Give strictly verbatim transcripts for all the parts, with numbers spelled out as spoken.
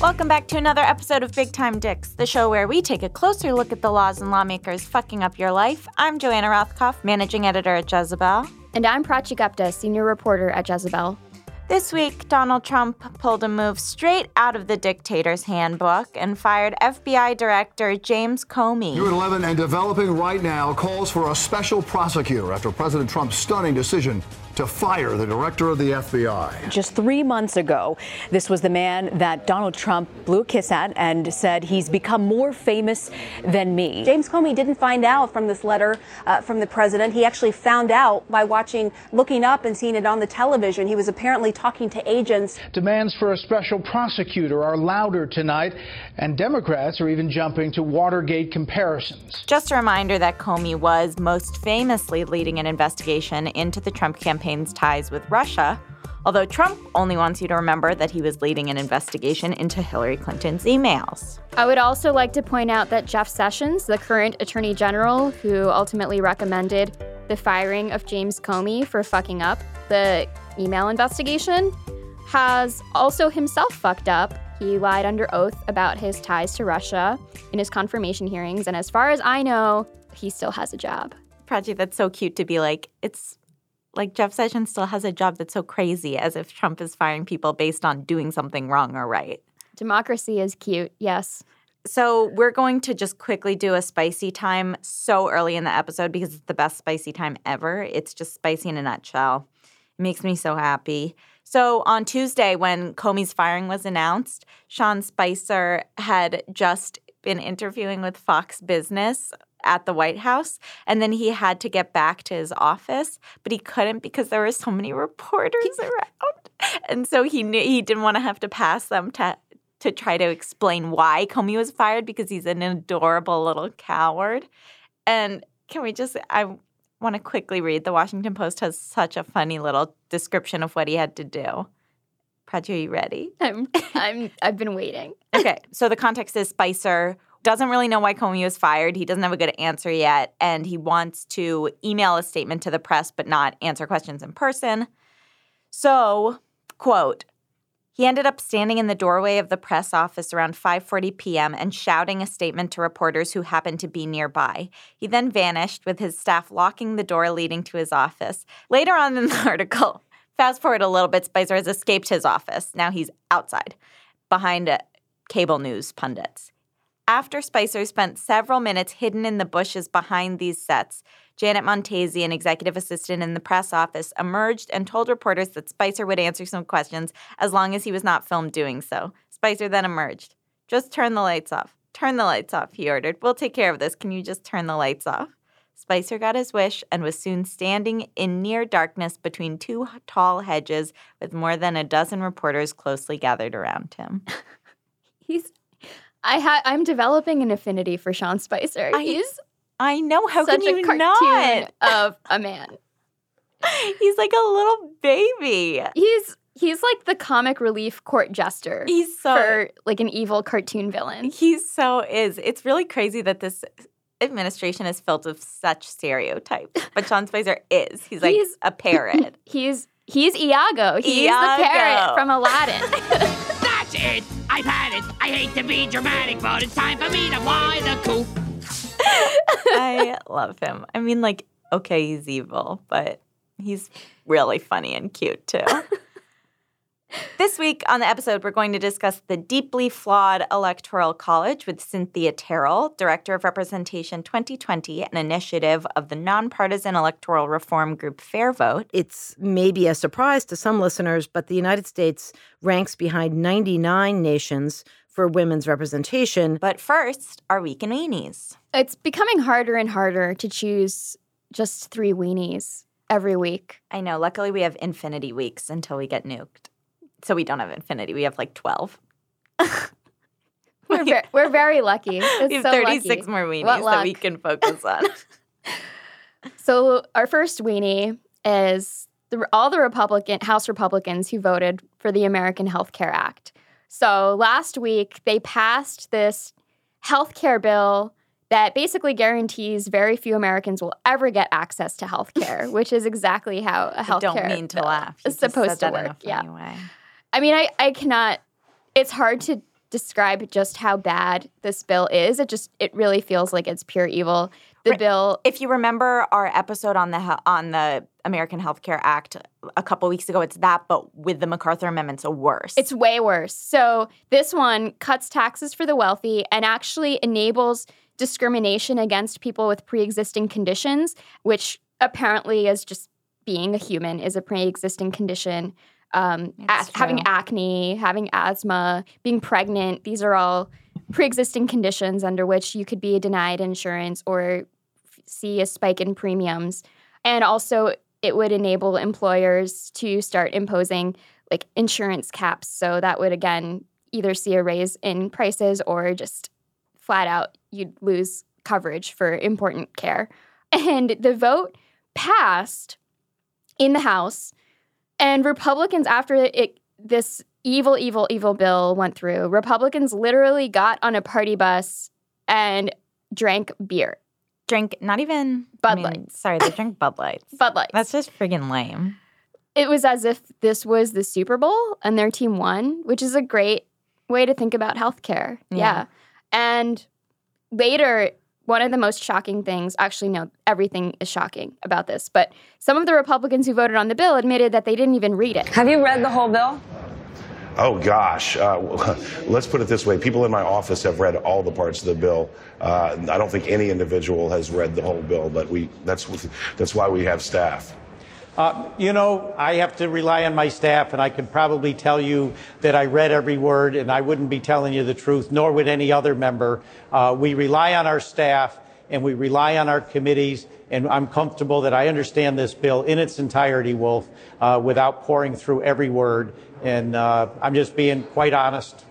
Welcome back to another episode of Big Time Dicks, the show where we take a closer look at the laws and lawmakers fucking up your life. I'm Joanna Rothkoff, managing editor at Jezebel. And I'm Prachi Gupta, senior reporter at Jezebel. This week, Donald Trump pulled a move straight out of the dictator's handbook and fired F B I Director James Comey. New at eleven and developing right now calls for a special prosecutor after President Trump's stunning decision to fire the director of the F B I. Just three months ago, this was the man that Donald Trump blew a kiss at and said he's become more famous than me. James Comey didn't find out from this letter uh, from the president. He actually found out by watching, looking up and seeing it on the television. He was apparently talking to agents. Demands for a special prosecutor are louder tonight, and Democrats are even jumping to Watergate comparisons. Just a reminder that Comey was most famously leading an investigation into the Trump campaign. campaign's ties with Russia, although Trump only wants you to remember that he was leading an investigation into Hillary Clinton's emails. I would also like to point out that Jeff Sessions, the current attorney general who ultimately recommended the firing of James Comey for fucking up the email investigation, has also himself fucked up. He lied under oath about his ties to Russia in his confirmation hearings, and as far as I know, he still has a job. Prachi, that's so cute to be like, it's Like, Jeff Sessions still has a job that's so crazy, as if Trump is firing people based on doing something wrong or right. Democracy is cute, yes. So we're going to just quickly do a spicy time so early in the episode because it's the best spicy time ever. It's just spicy in a nutshell. It makes me so happy. So on Tuesday, when Comey's firing was announced, Sean Spicer had just been interviewing with Fox Business at the White House, and then he had to get back to his office, but he couldn't because there were so many reporters around. And so he knew he didn't want to have to pass them to to try to explain why Comey was fired, because he's an adorable little coward. And can we just – I want to quickly read. The Washington Post has such a funny little description of what he had to do. Prachi, are you ready? I'm, I'm, I've been waiting. Okay. So the context is Spicer – doesn't really know why Comey was fired. He doesn't have a good answer yet, and he wants to email a statement to the press but not answer questions in person. So, quote, he ended up standing in the doorway of the press office around five forty p.m. and shouting a statement to reporters who happened to be nearby. He then vanished with his staff locking the door leading to his office. Later on in the article, fast forward a little bit, Spicer has escaped his office. Now he's outside, behind uh, cable news pundits. After Spicer spent several minutes hidden in the bushes behind these sets, Janet Montesi, an executive assistant in the press office, emerged and told reporters that Spicer would answer some questions as long as he was not filmed doing so. Spicer then emerged. Just turn the lights off. Turn the lights off, he ordered. We'll take care of this. Can you just turn the lights off? Spicer got his wish and was soon standing in near darkness between two tall hedges with more than a dozen reporters closely gathered around him. He's... I ha- I'm developing an affinity for Sean Spicer. I, He's I know. How can you not? Such a cartoon of a man. He's like a little baby. He's he's like the comic relief court jester. He's so for like an evil cartoon villain. He so is. It's really crazy that this administration is filled with such stereotypes. But Sean Spicer is. He's like he's, a parrot. He's he's Iago. He's Iago. The parrot from Aladdin. That's it. I've had it. I hate to be dramatic, but it's time for me to wind the coop. I love him. I mean, like, okay, he's evil, but he's really funny and cute, too. This week on the episode, we're going to discuss the deeply flawed Electoral College with Cynthia Terrell, Director of Representation twenty twenty, an initiative of the nonpartisan electoral reform group Fair Vote. It's maybe a surprise to some listeners, but the United States ranks behind ninety-nine nations for women's representation. But first, our week in weenies. It's becoming harder and harder to choose just three weenies. every week. I know. Luckily, we have infinity weeks until we get nuked. So we don't have infinity. We have like twelve. we're, ver- we're very lucky. It's we have so thirty-six lucky. More weenies that we can focus on. So our first weenie is the, all the Republican House Republicans who voted for the American Health Care Act. So last week, they passed this health care bill that basically guarantees very few Americans will ever get access to health care, which is exactly how a health care bill to laugh. is supposed to work. Yeah. Anyway. I mean, I, I cannot – it's hard to describe just how bad this bill is. It just – it really feels like it's pure evil. The right. bill – if you remember our episode on the on the American Health Care Act a couple weeks ago, it's that, but with the MacArthur Amendment, so worse. It's way worse. So this one cuts taxes for the wealthy and actually enables – discrimination against people with pre-existing conditions, which apparently is just being a human is a pre-existing condition. Um, a- having acne, having asthma, being pregnant, these are all pre-existing conditions under which you could be denied insurance or f- see a spike in premiums. And also it would enable employers to start imposing like insurance caps. So that would, again, either see a raise in prices or just flat out, you'd lose coverage for important care. And the vote passed in the House. And Republicans, after it, this evil, evil, evil bill went through, Republicans literally got on a party bus and drank beer. Drank, not even... Bud I mean, Lights. Sorry, they drank Bud Lights. Bud Lights. That's just friggin' lame. It was as if this was the Super Bowl and their team won, which is a great way to think about healthcare. Yeah. yeah. And later, one of the most shocking things, actually, no, everything is shocking about this, but some of the Republicans who voted on the bill admitted that they didn't even read it. Have you read the whole bill? Oh, gosh. Uh, let's put it this way. People in my office have read all the parts of the bill. Uh, I don't think any individual has read the whole bill, but we that's that's why we have staff. Uh, you know, I have to rely on my staff, and I could probably tell you that I read every word, and I wouldn't be telling you the truth, nor would any other member. Uh, we rely on our staff, and we rely on our committees, and I'm comfortable that I understand this bill in its entirety, Wolf, uh, without pouring through every word. And uh, I'm just being quite honest.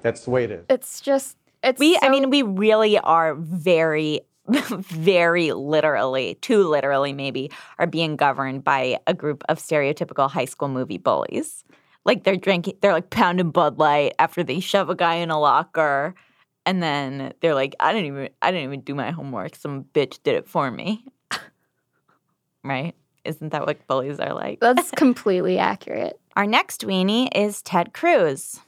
That's the way it is. It's just – it's we, so- I mean, we really are very – very literally, too literally maybe, are being governed by a group of stereotypical high school movie bullies. Like they're drinking, they're like pounding Bud Light after they shove a guy in a locker, and then they're like, "I didn't even, I didn't even do my homework. Some bitch did it for me." Right? Isn't that what bullies are like? That's completely accurate. Our next weenie is Ted Cruz.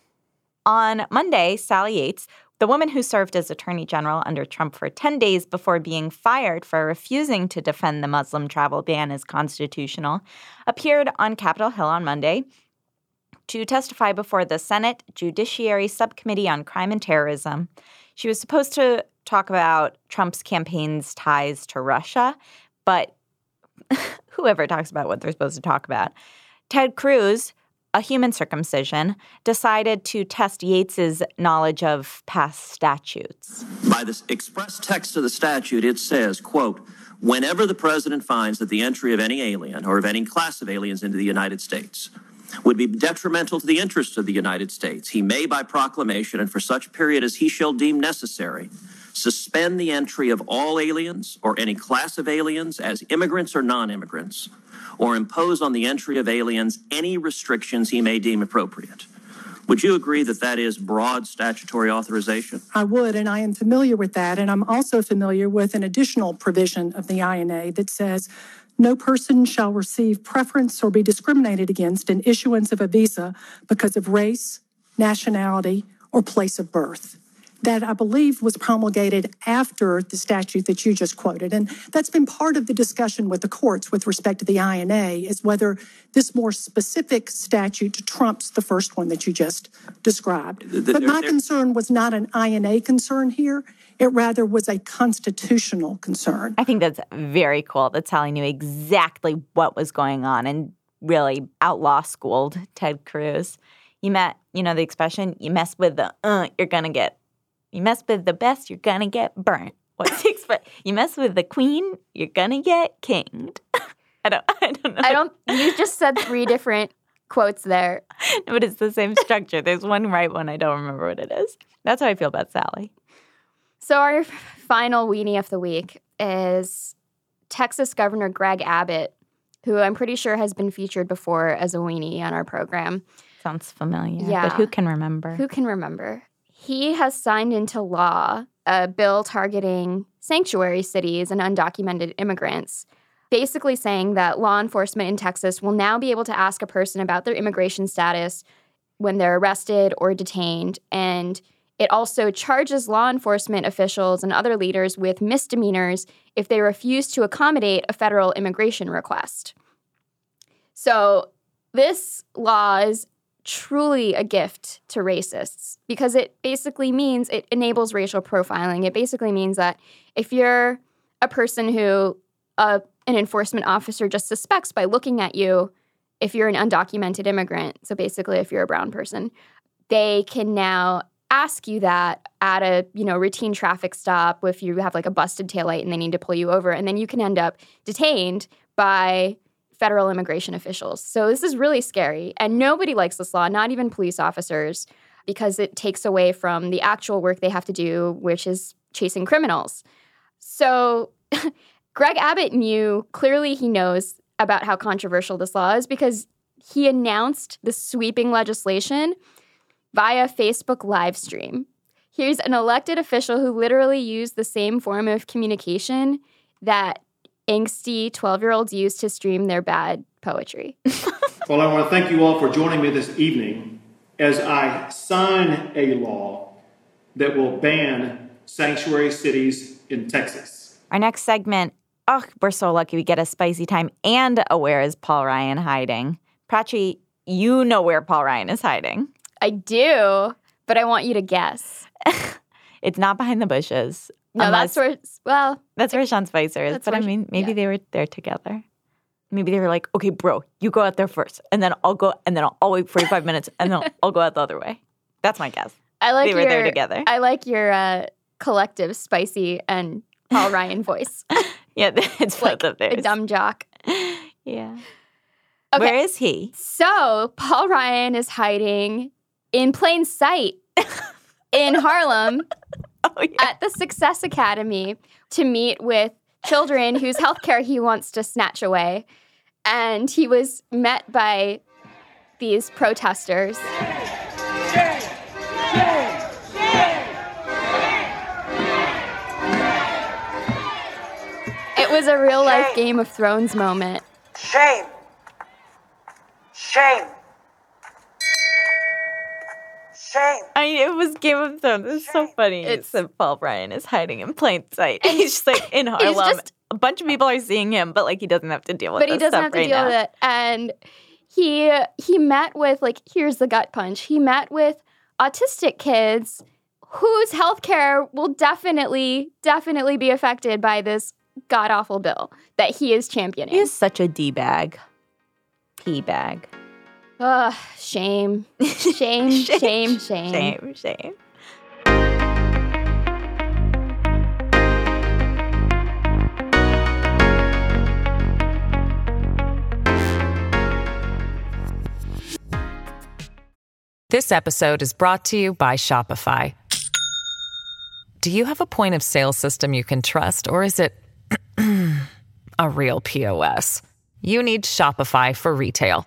On Monday, Sally Yates, the woman who served as attorney general under Trump for ten days before being fired for refusing to defend the Muslim travel ban as constitutional, appeared on Capitol Hill on Monday to testify before the Senate Judiciary Subcommittee on Crime and Terrorism. She was supposed to talk about Trump's campaign's ties to Russia, but whoever talks about what they're supposed to talk about. Ted Cruz, a human circumcision, decided to test Yates's knowledge of past statutes. By the express text of the statute, it says, quote, whenever the president finds that the entry of any alien or of any class of aliens into the United States would be detrimental to the interests of the United States, he may, by proclamation and for such period as he shall deem necessary, suspend the entry of all aliens or any class of aliens as immigrants or non-immigrants, or impose on the entry of aliens any restrictions he may deem appropriate. Would you agree that that is broad statutory authorization? I would, and I am familiar with that, and I'm also familiar with an additional provision of the I N A that says no person shall receive preference or be discriminated against in issuance of a visa because of race, nationality, or place of birth. That I believe was promulgated after the statute that you just quoted. And that's been part of the discussion with the courts with respect to the I N A, is whether this more specific statute trumps the first one that you just described. The, but my concern was not an I N A concern here. It rather was a constitutional concern. I think that's very cool. That's how I knew exactly what was going on and really outlaw schooled Ted Cruz. You met, you know, the expression, you mess with the, uh, you're going to get. You mess with the best, you're gonna get burnt. What's exp- you mess with the queen, you're gonna get kinged. I don't. I don't know. I don't. You just said three different quotes there, but it's the same structure. There's one right one. I don't remember what it is. That's how I feel about Sally. So our final weenie of the week is Texas Governor Greg Abbott, who I'm pretty sure has been featured before as a weenie on our program. Sounds familiar. Yeah. But who can remember? Who can remember? He has signed into law a bill targeting sanctuary cities and undocumented immigrants, basically saying that law enforcement in Texas will now be able to ask a person about their immigration status when they're arrested or detained. And it also charges law enforcement officials and other leaders with misdemeanors if they refuse to accommodate a federal immigration request. So this law is truly a gift to racists because it basically means it enables racial profiling. It basically means that if you're a person who a, an enforcement officer just suspects by looking at you, if you're an undocumented immigrant, so basically if you're a brown person, they can now ask you that at a, you know, routine traffic stop if you have like a busted taillight and they need to pull you over, and then you can end up detained by federal immigration officials. So this is really scary. And nobody likes this law, not even police officers, because it takes away from the actual work they have to do, which is chasing criminals. So Greg Abbott knew, clearly he knows about how controversial this law is because he announced the sweeping legislation via Facebook live stream. Here's an elected official who literally used the same form of communication that angsty twelve-year-olds used to stream their bad poetry. Well, I want to thank you all for joining me this evening as I sign a law that will ban sanctuary cities in Texas. Our next segment, oh, we're so lucky we get a spicy time and a Where is Paul Ryan Hiding? Prachi, you know where Paul Ryan is hiding. I do, but I want you to guess. It's not behind the bushes. No, Unless, that's where, well. That's where Sean Spicer is. But I mean, maybe yeah. they were there together. Maybe they were like, okay, bro, you go out there first, and then I'll go, and then I'll, I'll wait forty-five minutes, and then I'll, I'll go out the other way. That's my guess. I like They were your, there together. I like your uh, collective spicy and Paul Ryan voice. Yeah, it's like both of theirs. A dumb jock. Yeah. Okay. Where is he? So Paul Ryan is hiding in plain sight in Harlem. Oh, yeah. At the Success Academy to meet with children whose health care he wants to snatch away. And he was met by these protesters. Shame, shame, shame, shame. It was a real-life shame. Game of Thrones moment. Shame. Shame. Shame. I mean, it was Game of Thrones. It's so funny. It's that Paul Ryan is hiding in plain sight. He's just like in Harlem. Just, a bunch of people are seeing him, but like he doesn't have to deal with it. But he doesn't have to right deal now. with it. And he he met with like here's the gut punch. He met with autistic kids whose healthcare will definitely, definitely be affected by this god awful bill that he is championing. He is such a D bag. P bag. Ugh, shame. Shame, shame, shame, shame. Shame, shame. This episode is brought to you by Shopify. Do you have a point of sale system you can trust, or is it a real P O S? You need Shopify for retail.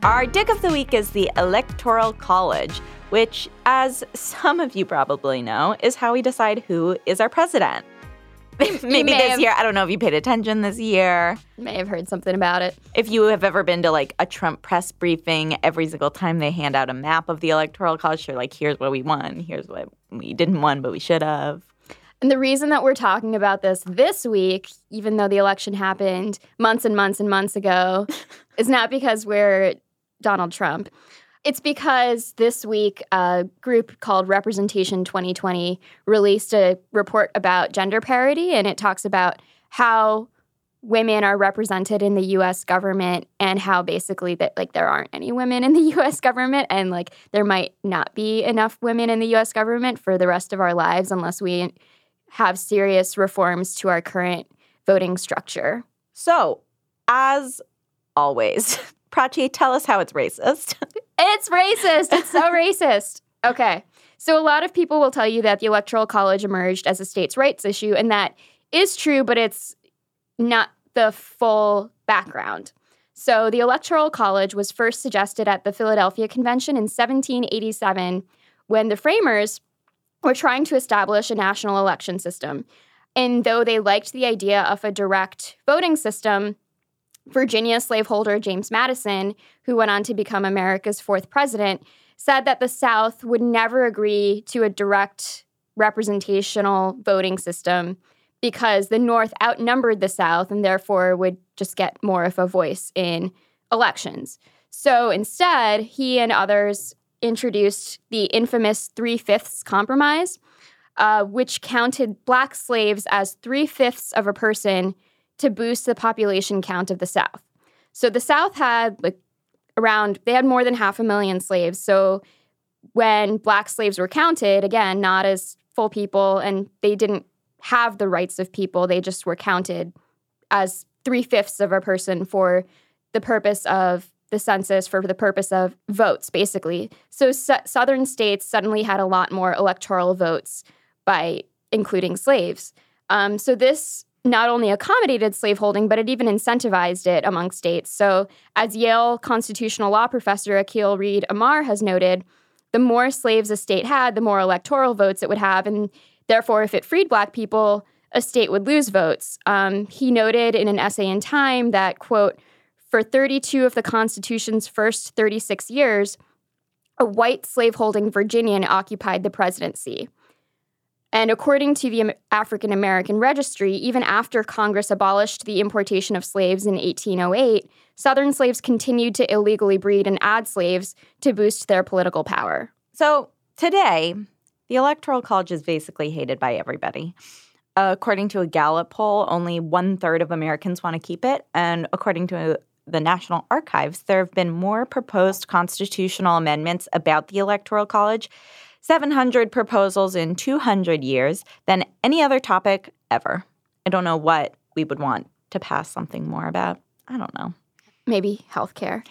Our dick of the week is the Electoral College, which, as some of you probably know, is how we decide who is our president. Maybe this have, year. I don't know if you paid attention this year. May have heard something about it. If you have ever been to, like, a Trump press briefing, every single time they hand out a map of the Electoral College, you're like, here's what we won. Here's what we didn't win, but we should have. And the reason that we're talking about this this week, even though the election happened months and months and months ago, is not because we're Donald Trump. It's because this week a group called Representation twenty twenty released a report about gender parity, and it talks about how women are represented in the U S government and how basically that like there aren't any women in the U S government, and like there might not be enough women in the U S government for the rest of our lives unless we have serious reforms to our current voting structure. So, as always, Prachi, tell us how it's racist. It's racist. It's so racist. Okay. So a lot of people will tell you that the Electoral College emerged as a states' rights issue, and that is true, but it's not the full background. So the Electoral College was first suggested at the Philadelphia Convention in seventeen eighty-seven when the framers were trying to establish a national election system. And though they liked the idea of a direct voting system, Virginia slaveholder James Madison, who went on to become America's fourth president, said that the South would never agree to a direct representational voting system because the North outnumbered the South and therefore would just get more of a voice in elections. So instead, he and others introduced the infamous Three-Fifths Compromise, uh, which counted black slaves as three-fifths of a person to boost the population count of the South. So the South had like around, they had more than half a million slaves. So when black slaves were counted, again, not as full people, and they didn't have the rights of people, they just were counted as three-fifths of a person for the purpose of the census, for the purpose of votes, basically. So su- southern states suddenly had a lot more electoral votes by including slaves. Um, so this not only accommodated slaveholding, but it even incentivized it among states. So as Yale constitutional law professor Akhil Reed Amar has noted, the more slaves a state had, the more electoral votes it would have, and therefore if it freed black people, a state would lose votes. Um, he noted in an essay in Time that, quote, for thirty-two of the Constitution's first thirty-six years, a white slaveholding Virginian occupied the presidency. And according to the African American Registry, even after Congress abolished the importation of slaves in eighteen oh eight, Southern slaves continued to illegally breed and add slaves to boost their political power. So today, the Electoral College is basically hated by everybody. Uh, according to a Gallup poll, only one-third of Americans want to keep it. And according to the National Archives, there have been more proposed constitutional amendments about the Electoral College, seven hundred proposals in two hundred years, than any other topic ever. I don't know what we would want to pass something more about. I don't know. Maybe healthcare.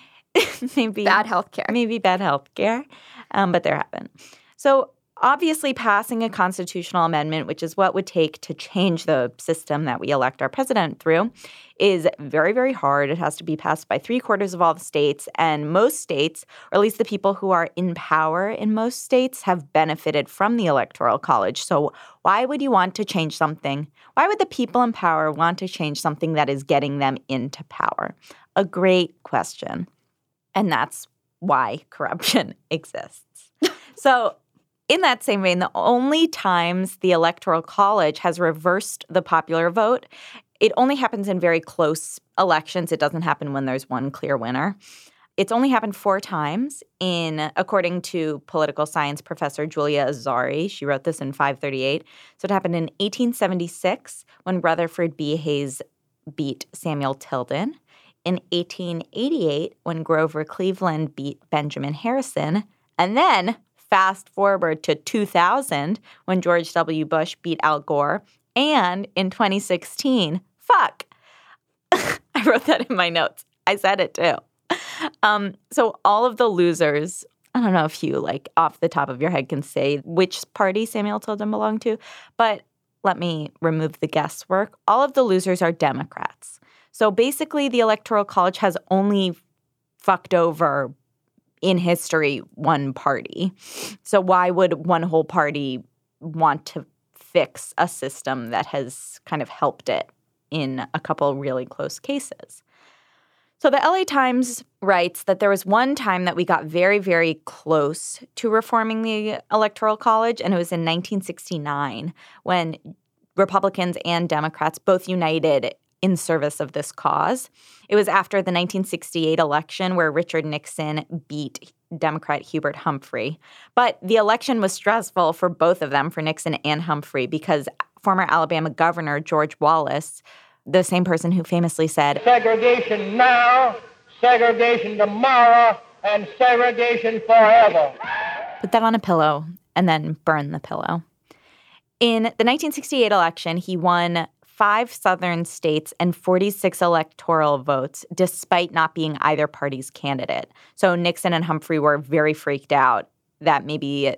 Maybe bad healthcare. Maybe bad healthcare. Um, but there haven't. So obviously passing a constitutional amendment, which is what would take to change the system that we elect our president through, is very, very hard. It has to be passed by three-quarters of all the states, and most states, or at least the people who are in power in most states, have benefited from the Electoral College. So why would you want to change something? Why would the people in power want to change something that is getting them into power? A great question. And that's why corruption exists. So in that same vein, the only times the Electoral College has reversed the popular vote, it only happens in very close elections. It doesn't happen when there's one clear winner. It's only happened four times, in, according to political science professor Julia Azari. She wrote this in five thirty-eight. So it happened in eighteen seventy-six when Rutherford B. Hayes beat Samuel Tilden, in eighteen eighty-eight when Grover Cleveland beat Benjamin Harrison, and then fast forward to two thousand when George W. Bush beat Al Gore, and in twenty sixteen, fuck, I wrote that in my notes. I said it too. Um, so all of the losers, I don't know if you like off the top of your head can say which party Samuel Tilden belonged to, but let me remove the guesswork. All of the losers are Democrats. So basically the Electoral College has only fucked over in history, one party. So why would one whole party want to fix a system that has kind of helped it in a couple really close cases? So the L A Times writes that there was one time that we got very, very close to reforming the Electoral College, and it was in nineteen sixty-nine when Republicans and Democrats both united in service of this cause. It was after the nineteen sixty-eight election where Richard Nixon beat Democrat Hubert Humphrey. But the election was stressful for both of them, for Nixon and Humphrey, because former Alabama Governor George Wallace, the same person who famously said, "Segregation now, segregation tomorrow, and segregation forever." Put that on a pillow and then burn the pillow. In the nineteen sixty-eight election, he won five southern states and forty-six electoral votes, despite not being either party's candidate. So Nixon and Humphrey were very freaked out that maybe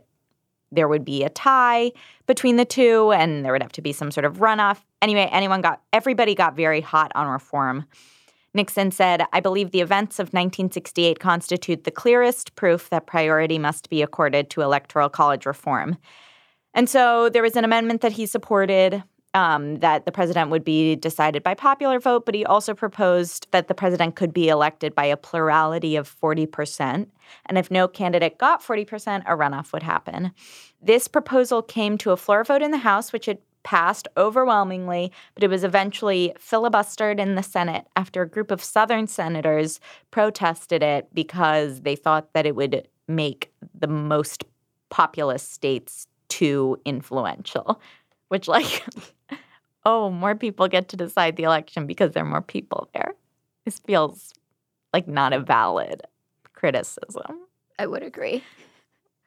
there would be a tie between the two and there would have to be some sort of runoff. Anyway, anyone got everybody got very hot on reform. Nixon said, "I believe the events of nineteen sixty-eight constitute the clearest proof that priority must be accorded to Electoral College reform." And so there was an amendment that he supported um, that the president would be decided by popular vote, but he also proposed that the president could be elected by a plurality of forty percent. And if no candidate got forty percent, a runoff would happen. This proposal came to a floor vote in the House, which it passed overwhelmingly, but it was eventually filibustered in the Senate after a group of Southern senators protested it because they thought that it would make the most populous states too influential, which, like, oh, more people get to decide the election because there are more people there. This feels like not a valid criticism. I would agree.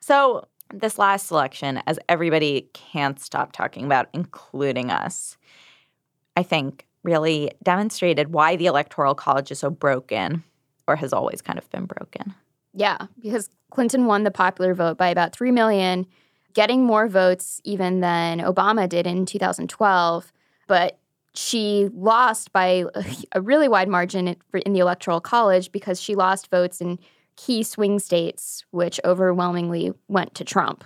So this last election, as everybody can't stop talking about, including us, I think really demonstrated why the Electoral College is so broken, or has always kind of been broken. Yeah, because Clinton won the popular vote by about three million, getting more votes even than Obama did in two thousand twelve, but she lost by a really wide margin in the Electoral College because she lost votes in key swing states, which overwhelmingly went to Trump.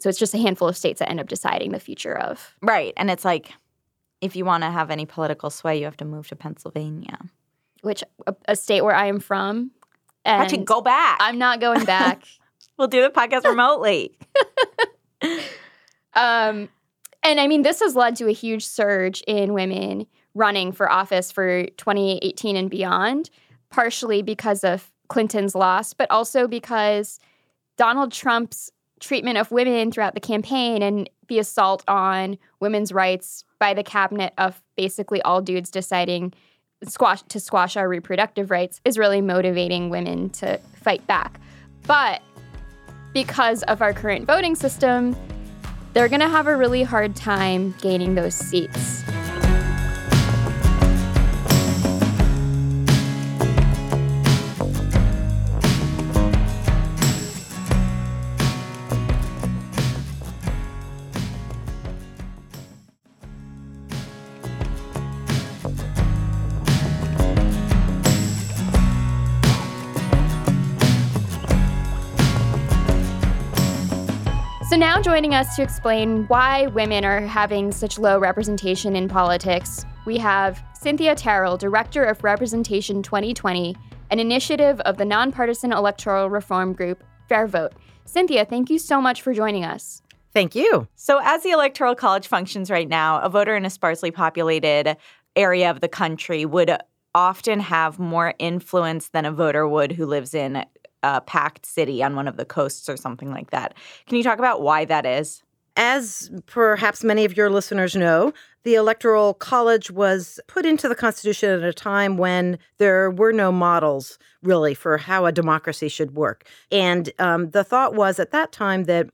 So it's just a handful of states that end up deciding the future of. Right, and it's like, if you want to have any political sway, you have to move to Pennsylvania. Which, a, a state where I am from. And Prachi, go back. I'm not going back. We'll do the podcast remotely. um, and I mean, this has led to a huge surge in women running for office for twenty eighteen and beyond, partially because of Clinton's loss, but also because Donald Trump's treatment of women throughout the campaign and the assault on women's rights by the cabinet of basically all dudes deciding squash to squash our reproductive rights is really motivating women to fight back. But because of our current voting system, they're going to have a really hard time gaining those seats. Now joining us to explain why women are having such low representation in politics, we have Cynthia Terrell, Director of Representation twenty twenty, an initiative of the nonpartisan electoral reform group Fair Vote. Cynthia, thank you so much for joining us. Thank you. So as the Electoral College functions right now, a voter in a sparsely populated area of the country would often have more influence than a voter would who lives in a packed city on one of the coasts or something like that. Can you talk about why that is? As perhaps many of your listeners know, the Electoral College was put into the Constitution at a time when there were no models, really, for how a democracy should work. And um, the thought was at that time that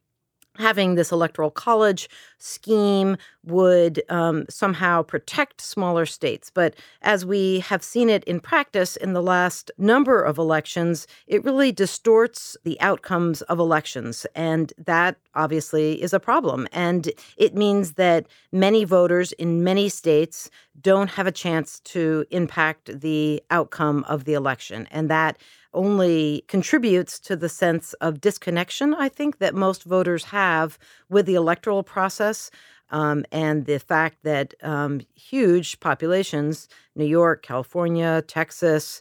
having this Electoral College scheme would um, somehow protect smaller states. But as we have seen it in practice in the last number of elections, it really distorts the outcomes of elections. And that obviously is a problem. And it means that many voters in many states don't have a chance to impact the outcome of the election. And that only contributes to the sense of disconnection, I think, that most voters have with the electoral process. um, and the fact that um, huge populations, New York, California, Texas,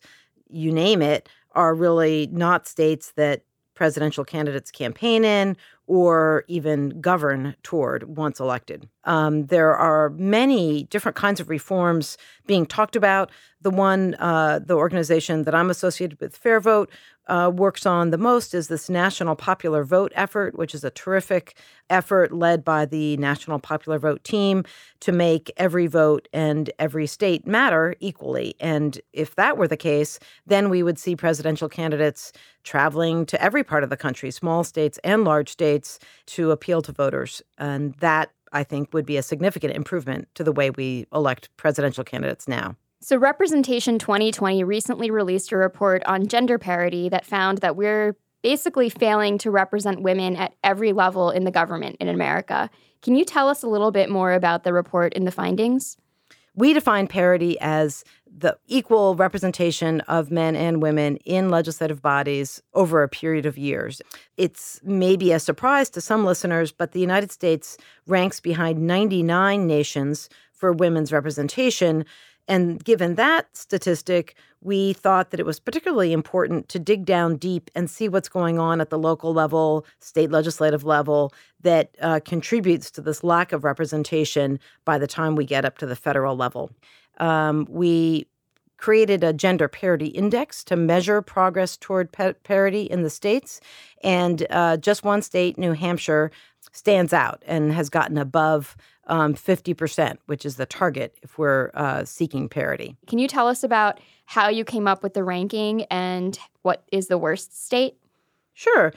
you name it, are really not states that presidential candidates campaign in or even govern toward once elected. Um, there are many different kinds of reforms being talked about. The one, uh, the organization that I'm associated with, Fair Vote, uh, works on the most is this National Popular Vote effort, which is a terrific effort led by the National Popular Vote team to make every vote and every state matter equally. And if that were the case, then we would see presidential candidates traveling to every part of the country, small states and large states, to appeal to voters. And that, I think, would be a significant improvement to the way we elect presidential candidates now. So Representation twenty twenty recently released a report on gender parity that found that we're basically failing to represent women at every level in the government in America. Can you tell us a little bit more about the report and the findings? We define parity as the equal representation of men and women in legislative bodies over a period of years. It's maybe a surprise to some listeners, but the United States ranks behind ninety-nine nations for women's representation. And given that statistic, we thought that it was particularly important to dig down deep and see what's going on at the local level, state legislative level, that uh, contributes to this lack of representation by the time we get up to the federal level. Um, we created a gender parity index to measure progress toward pa- parity in the states. And uh, just one state, New Hampshire, stands out and has gotten above Um, fifty percent, which is the target if we're uh, seeking parity. Can you tell us about how you came up with the ranking and what is the worst state? Sure.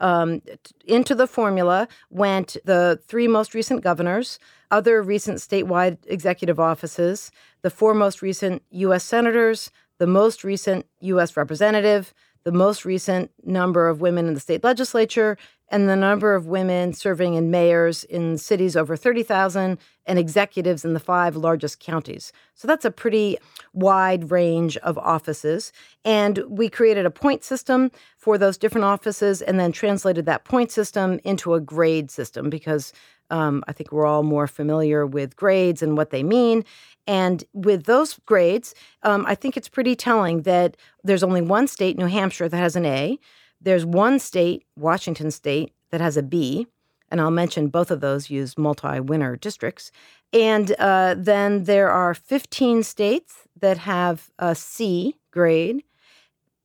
Um, t- into the formula went the three most recent governors, other recent statewide executive offices, the four most recent U S senators, the most recent U S representative, the most recent number of women in the state legislature, and the number of women serving in mayors in cities over thirty thousand and executives in the five largest counties. So that's a pretty wide range of offices. And we created a point system for those different offices and then translated that point system into a grade system because um, I think we're all more familiar with grades and what they mean. And with those grades, um, I think it's pretty telling that there's only one state, New Hampshire, that has an A. There's one state, Washington State, that has a B, and I'll mention both of those use multi-winner districts. And uh, then there are fifteen states that have a C grade,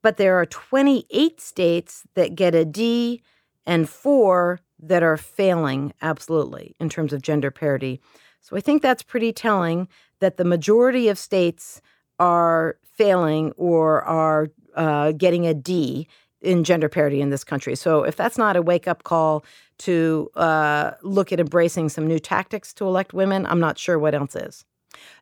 but there are twenty-eight states that get a D and four that are failing absolutely in terms of gender parity. So I think that's pretty telling that the majority of states are failing or are uh, getting a D in gender parity in this country. So if that's not a wake-up call to uh, look at embracing some new tactics to elect women, I'm not sure what else is.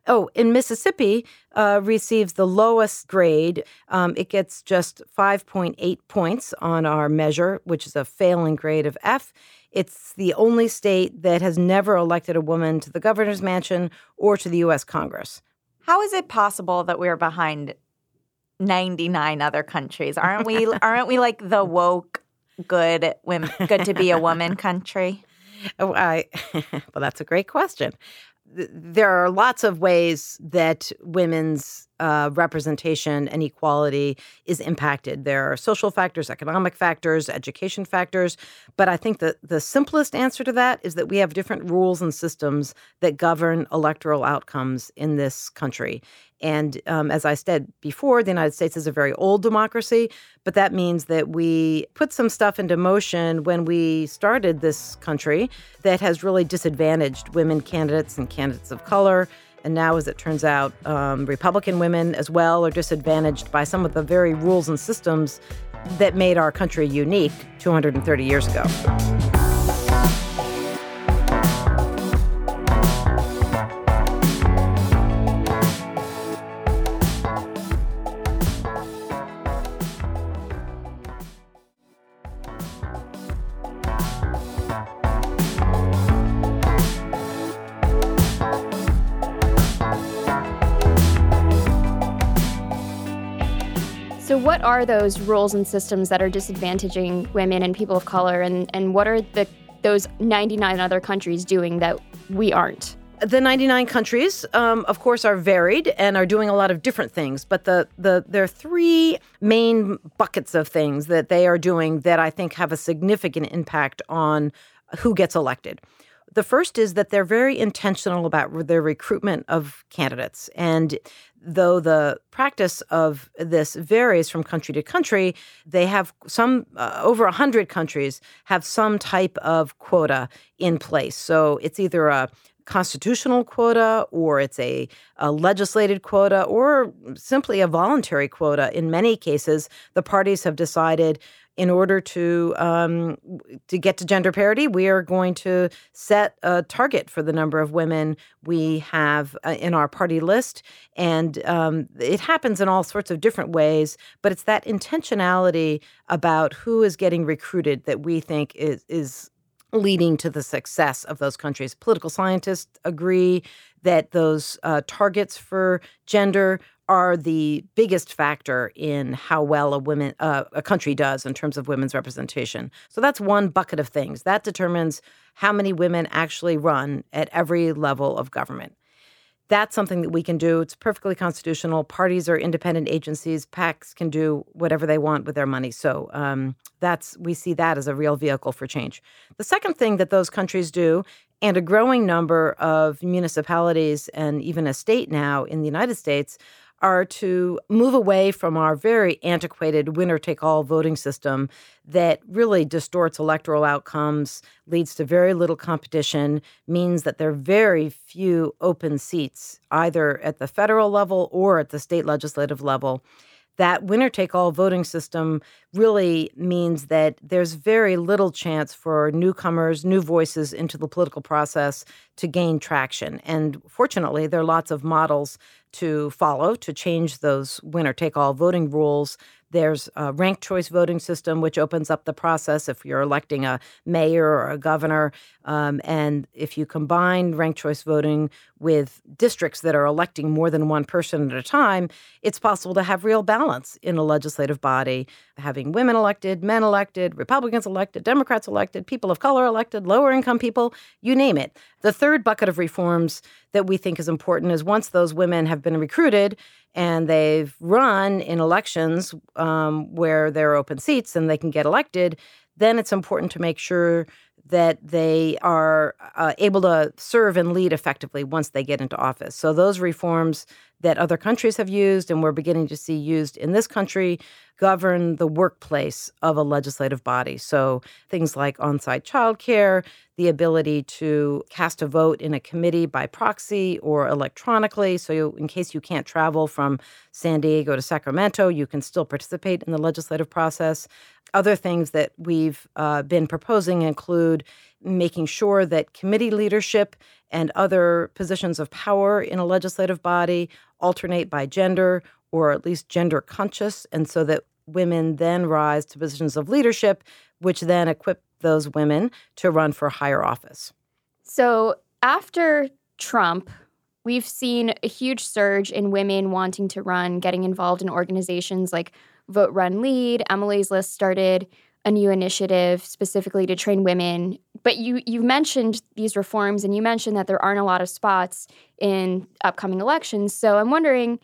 Oh, and Mississippi uh, receives the lowest grade. Um, it gets just five point eight points on our measure, which is a failing grade of F. It's the only state that has never elected a woman to the governor's mansion or to the U S Congress. How is it possible that we're behind ninety-nine other countries? Aren't we aren't we like the woke good women good to be a woman country? Oh, I, well, that's a great question. There are lots of ways that women's uh, representation and equality is impacted. There are social factors, economic factors, education factors. But I think that the simplest answer to that is that we have different rules and systems that govern electoral outcomes in this country. And um, as I said before, the United States is a very old democracy, but that means that we put some stuff into motion when we started this country that has really disadvantaged women candidates and candidates of color. And now, as it turns out, um, Republican women as well are disadvantaged by some of the very rules and systems that made our country unique two hundred thirty years ago. What are those rules and systems that are disadvantaging women and people of color, and, and what are the, those ninety-nine other countries doing that we aren't? The ninety-nine countries, um, of course, are varied and are doing a lot of different things. But the, the there are three main buckets of things that they are doing that I think have a significant impact on who gets elected. The first is that they're very intentional about their recruitment of candidates. And though the practice of this varies from country to country, they have some, uh, over one hundred countries have some type of quota in place. So it's either a constitutional quota, or it's a, a legislated quota, or simply a voluntary quota. In many cases, the parties have decided, in order to um, to get to gender parity, we are going to set a target for the number of women we have in our party list. And um, it happens in all sorts of different ways, but it's that intentionality about who is getting recruited that we think is is leading to the success of those countries. Political scientists agree that those uh, targets for gender are the biggest factor in how well a women uh, a country does in terms of women's representation. So that's one bucket of things. That determines how many women actually run at every level of government. That's something that we can do. It's perfectly constitutional. Parties are independent agencies. PACs can do whatever they want with their money. So um, that's we see that as a real vehicle for change. The second thing that those countries do, and a growing number of municipalities and even a state now in the United States, are to move away from our very antiquated winner-take-all voting system that really distorts electoral outcomes, leads to very little competition, means that there are very few open seats, either at the federal level or at the state legislative level. That winner-take-all voting system really means that there's very little chance for newcomers, new voices into the political process to gain traction. And fortunately, there are lots of models to follow to change those winner-take-all voting rules. There's a ranked choice voting system, which opens up the process if you're electing a mayor or a governor. Um, and if you combine ranked choice voting with districts that are electing more than one person at a time, it's possible to have real balance in a legislative body, having women elected, men elected, Republicans elected, Democrats elected, people of color elected, lower-income people, you name it. The third bucket of reforms that we think is important is once those women have been recruited and they've run in elections um, where there are open seats and they can get elected, then it's important to make sure that they are uh, able to serve and lead effectively once they get into office. So those reforms that other countries have used and we're beginning to see used in this country govern the workplace of a legislative body. So things like on-site childcare, the ability to cast a vote in a committee by proxy or electronically. So you, in case you can't travel from San Diego to Sacramento, you can still participate in the legislative process. Other things that we've uh, been proposing include making sure that committee leadership and other positions of power in a legislative body alternate by gender, or at least gender conscious, and so that women then rise to positions of leadership, which then equip those women to run for higher office. So after Trump, we've seen a huge surge in women wanting to run, getting involved in organizations like Vote, Run, Lead. Emily's List started a new initiative specifically to train women. But you you mentioned these reforms, and you mentioned that there aren't a lot of spots in upcoming elections. So I'm wondering,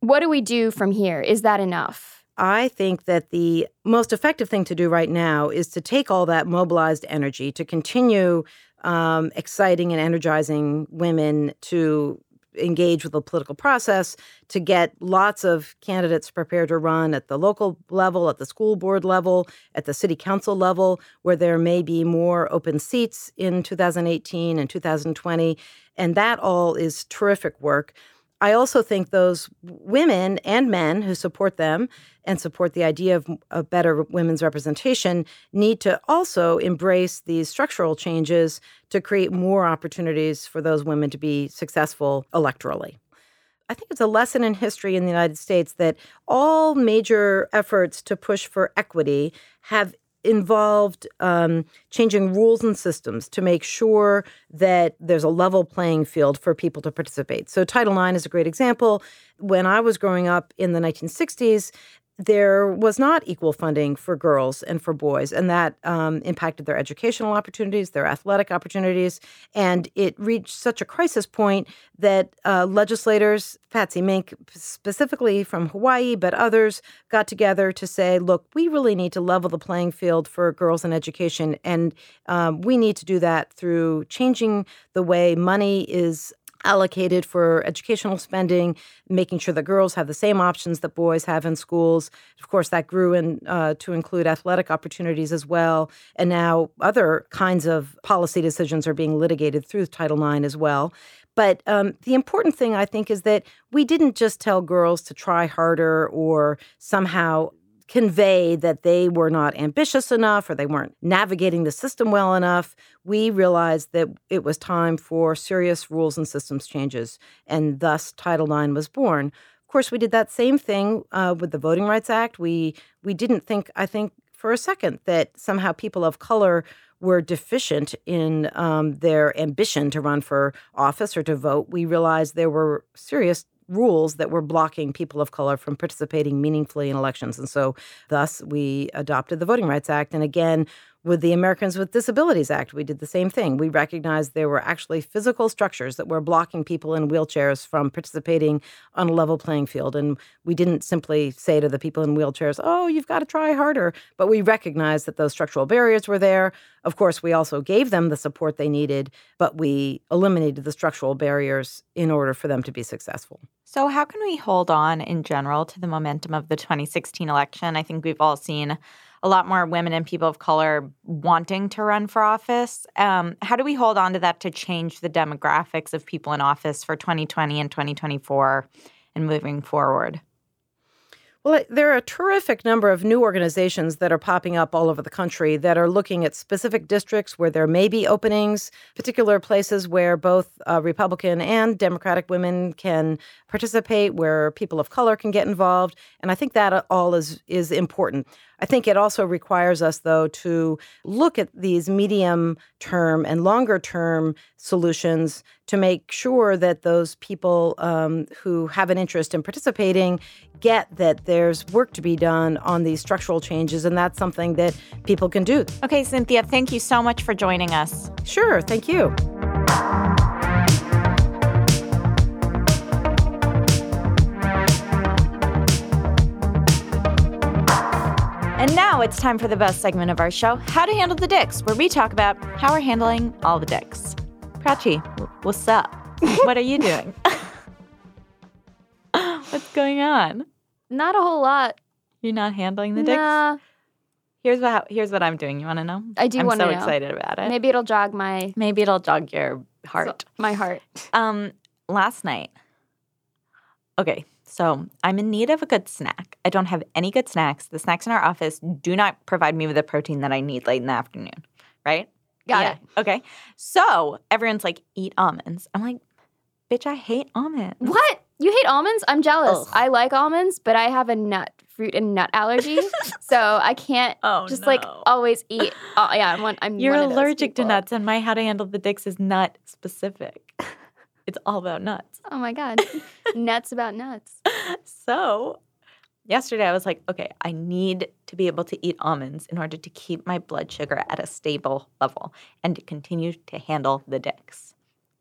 what do we do from here? Is that enough? I think that the most effective thing to do right now is to take all that mobilized energy to continue um, exciting and energizing women to engage with the political process, to get lots of candidates prepared to run at the local level, at the school board level, at the city council level, where there may be more open seats in two thousand eighteen and two thousand twenty. And that all is terrific work. I also think those women and men who support them and support the idea of, of better women's representation need to also embrace these structural changes to create more opportunities for those women to be successful electorally. I think it's a lesson in history in the United States that all major efforts to push for equity have involved um, changing rules and systems to make sure that there's a level playing field for people to participate. So Title nine is a great example. When I was growing up in the nineteen sixties, there was not equal funding for girls and for boys, and that um, impacted their educational opportunities, their athletic opportunities, and it reached such a crisis point that uh, legislators, Patsy Mink specifically from Hawaii, but others, got together to say, look, we really need to level the playing field for girls in education, and um, we need to do that through changing the way money is allocated for educational spending, making sure that girls have the same options that boys have in schools. Of course, that grew in, uh, to include athletic opportunities as well. And now other kinds of policy decisions are being litigated through Title nine as well. But um, the important thing, I think, is that we didn't just tell girls to try harder or somehow convey that they were not ambitious enough or they weren't navigating the system well enough. We realized that it was time for serious rules and systems changes, and thus Title nine was born. Of course, we did that same thing uh, with the Voting Rights Act. We we didn't think, I think, for a second that somehow people of color were deficient in um, their ambition to run for office or to vote. We realized there were serious rules that were blocking people of color from participating meaningfully in elections. And so thus we adopted the Voting Rights Act. And again, with the Americans with Disabilities Act, we did the same thing. We recognized there were actually physical structures that were blocking people in wheelchairs from participating on a level playing field. And we didn't simply say to the people in wheelchairs, oh, you've got to try harder. But we recognized that those structural barriers were there. Of course, we also gave them the support they needed, but we eliminated the structural barriers in order for them to be successful. So how can we hold on in general to the momentum of the twenty sixteen election? I think we've all seen a lot more women and people of color wanting to run for office. Um, how do we hold on to that to change the demographics of people in office for twenty twenty and twenty twenty-four and moving forward? Well, there are a terrific number of new organizations that are popping up all over the country that are looking at specific districts where there may be openings, particular places where both uh, Republican and Democratic women can participate, where people of color can get involved. And I think that all is is important. I think it also requires us, though, to look at these medium-term and longer-term solutions to make sure that those people um, who have an interest in participating get that there's work to be done on these structural changes, and that's something that people can do. Okay, Cynthia, thank you so much for joining us. Sure, thank you. And now it's time for the best segment of our show, How to Handle the Dicks, where we talk about how we're handling all the dicks. Prachi, what's up? What are you doing? What's going on? Not a whole lot. You're not handling the dicks? Nah. Here's what, here's what I'm doing. You want to know? I do want to know. I'm so excited about it. Maybe it'll jog my... Maybe it'll jog your heart. So, my heart. Um, last night. Okay. So I'm in need of a good snack. I don't have any good snacks. The snacks in our office do not provide me with the protein that I need late in the afternoon, right? Got yeah. it. Okay. So everyone's like, eat almonds. I'm like, bitch, I hate almonds. What? You hate almonds? I'm jealous. Ugh. I like almonds, but I have a nut, fruit and nut allergy. So I can't oh, just no. like always eat. Oh, yeah, I'm one, I'm You're one of those allergic people. to nuts, and my How to Handle the Dicks is nut specific. It's all about nuts. Oh, my God. Nuts about nuts. So yesterday I was like, okay, I need to be able to eat almonds in order to keep my blood sugar at a stable level and to continue to handle the dicks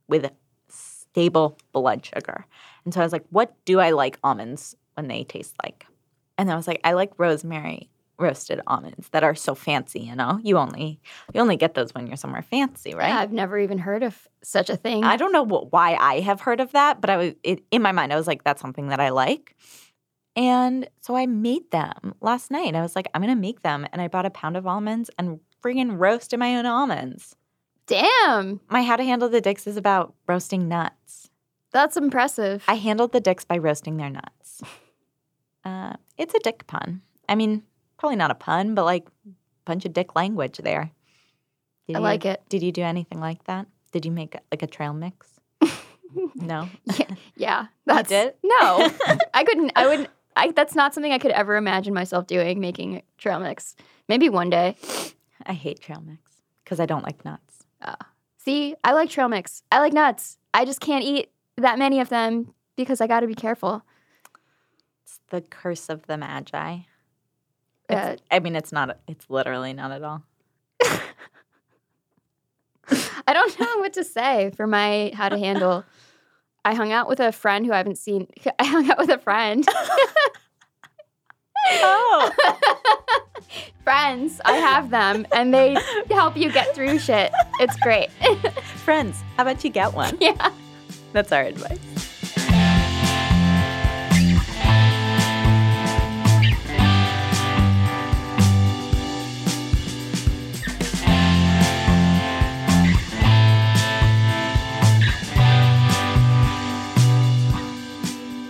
with stable blood sugar. And so I was like, what do I like almonds when they taste like? And I was like, I like rosemary roasted almonds that are so fancy, you know? You only you only get those when you're somewhere fancy, right? Yeah, I've never even heard of such a thing. I don't know what, why I have heard of that, but I was it, in my mind, I was like, that's something that I like. And so I made them last night. I was like, I'm going to make them. And I bought a pound of almonds and friggin' roasted my own almonds. Damn. My How to Handle the Dicks is about roasting nuts. That's impressive. I handled the dicks by roasting their nuts. Uh, it's a dick pun. I mean— Probably not a pun, but like a bunch of dick language there. Did I you, like it. Did you do anything like that? Did you make like a trail mix? No. Yeah, yeah that's you did? No, I couldn't. I wouldn't. I, that's not something I could ever imagine myself doing. Making a trail mix. Maybe one day. I hate trail mix because I don't like nuts. Uh, see, I like trail mix. I like nuts. I just can't eat that many of them because I got to be careful. It's the Curse of the Magi. Uh, I mean, it's not. It's literally not at all. I don't know what to say for my how to handle. I hung out with a friend who I haven't seen. I hung out with a friend. Oh. Friends, I have them, and they help you get through shit. It's great. Friends, how about you get one? Yeah. That's our advice.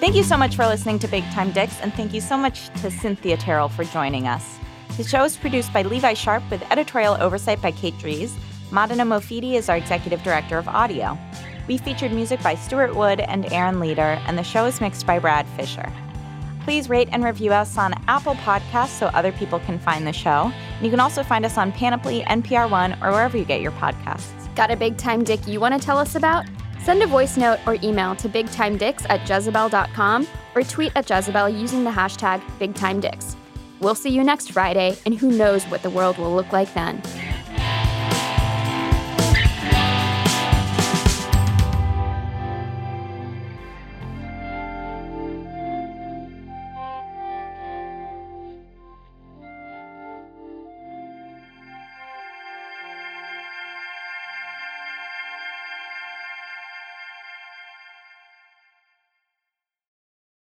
Thank you so much for listening to Big Time Dicks, and thank you so much to Cynthia Terrell for joining us. The show is produced by Levi Sharp with editorial oversight by Kate Dries. Madana Mofidi is our executive director of audio. We featured music by Stuart Wood and Aaron Leader, and the show is mixed by Brad Fisher. Please rate and review us on Apple Podcasts so other people can find the show. And you can also find us on Panoply, N P R One, or wherever you get your podcasts. Got a big time dick you want to tell us about? Send a voice note or email to bigtimedicks at jezebel dot com or tweet at Jezebel using the hashtag bigtimedicks. We'll see you next Friday, and who knows what the world will look like then.